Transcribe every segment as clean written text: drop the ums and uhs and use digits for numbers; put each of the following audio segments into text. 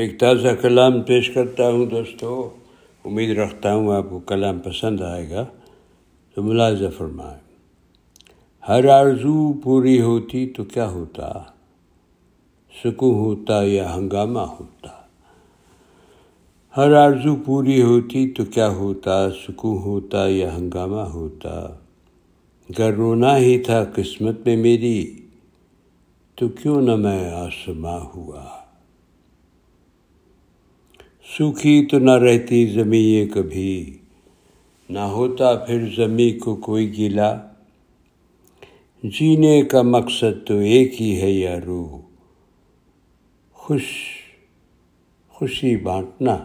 ایک تازہ کلام پیش کرتا ہوں دوستو، امید رکھتا ہوں آپ کو کلام پسند آئے گا، تو ملاحظہ فرمائیں۔ ہر آرزو پوری ہوتی تو کیا ہوتا، سکون ہوتا یا ہنگامہ ہوتا۔ ہر آرزو پوری ہوتی تو کیا ہوتا، سکون ہوتا یا ہنگامہ ہوتا۔ گر رونا ہی تھا قسمت میں میری، تو کیوں نہ میں آسماں ہوا۔ سوکھی تو نہ رہتی زمیں یہ کبھی، نہ ہوتا پھر زمیں کو کوئی گیلا۔ جینے کا مقصد تو ایک ہی ہے یارو، خوشی بانٹنا،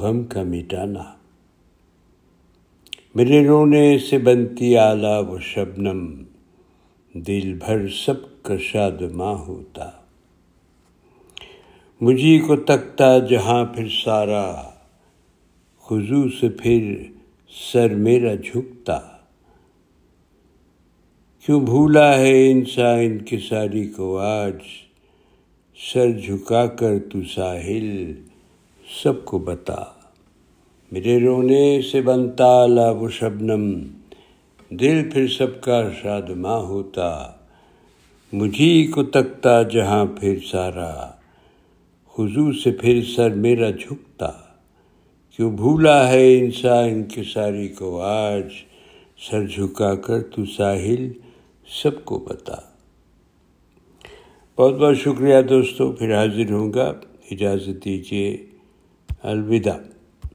غم کا مٹانا۔ میرے رونے سے بنتی آلا و شبنم، دل بھر سب کا شادماں ہوتا۔ مجھے کو تکتا جہاں پھر سارا، خضو سے پھر سر میرا جھکتا۔ کیوں بھولا ہے انسان کی ساری کو آج، سر جھکا کر تو ساحل سب کو بتا۔ میرے رونے سے بنتا آلہ و شبنم، دل پھر سب کا شادماں ہوتا۔ مجھے کو تکتا جہاں پھر سارا، خضو سے پھر سر میرا جھکتا۔ کیوں بھولا ہے انسان کی ساری کو آج، سر جھکا کر تو ساحل سب کو بتا۔ بہت بہت شکریہ دوستو، پھر حاضر ہوں گا، اجازت دیجیے، الوداع۔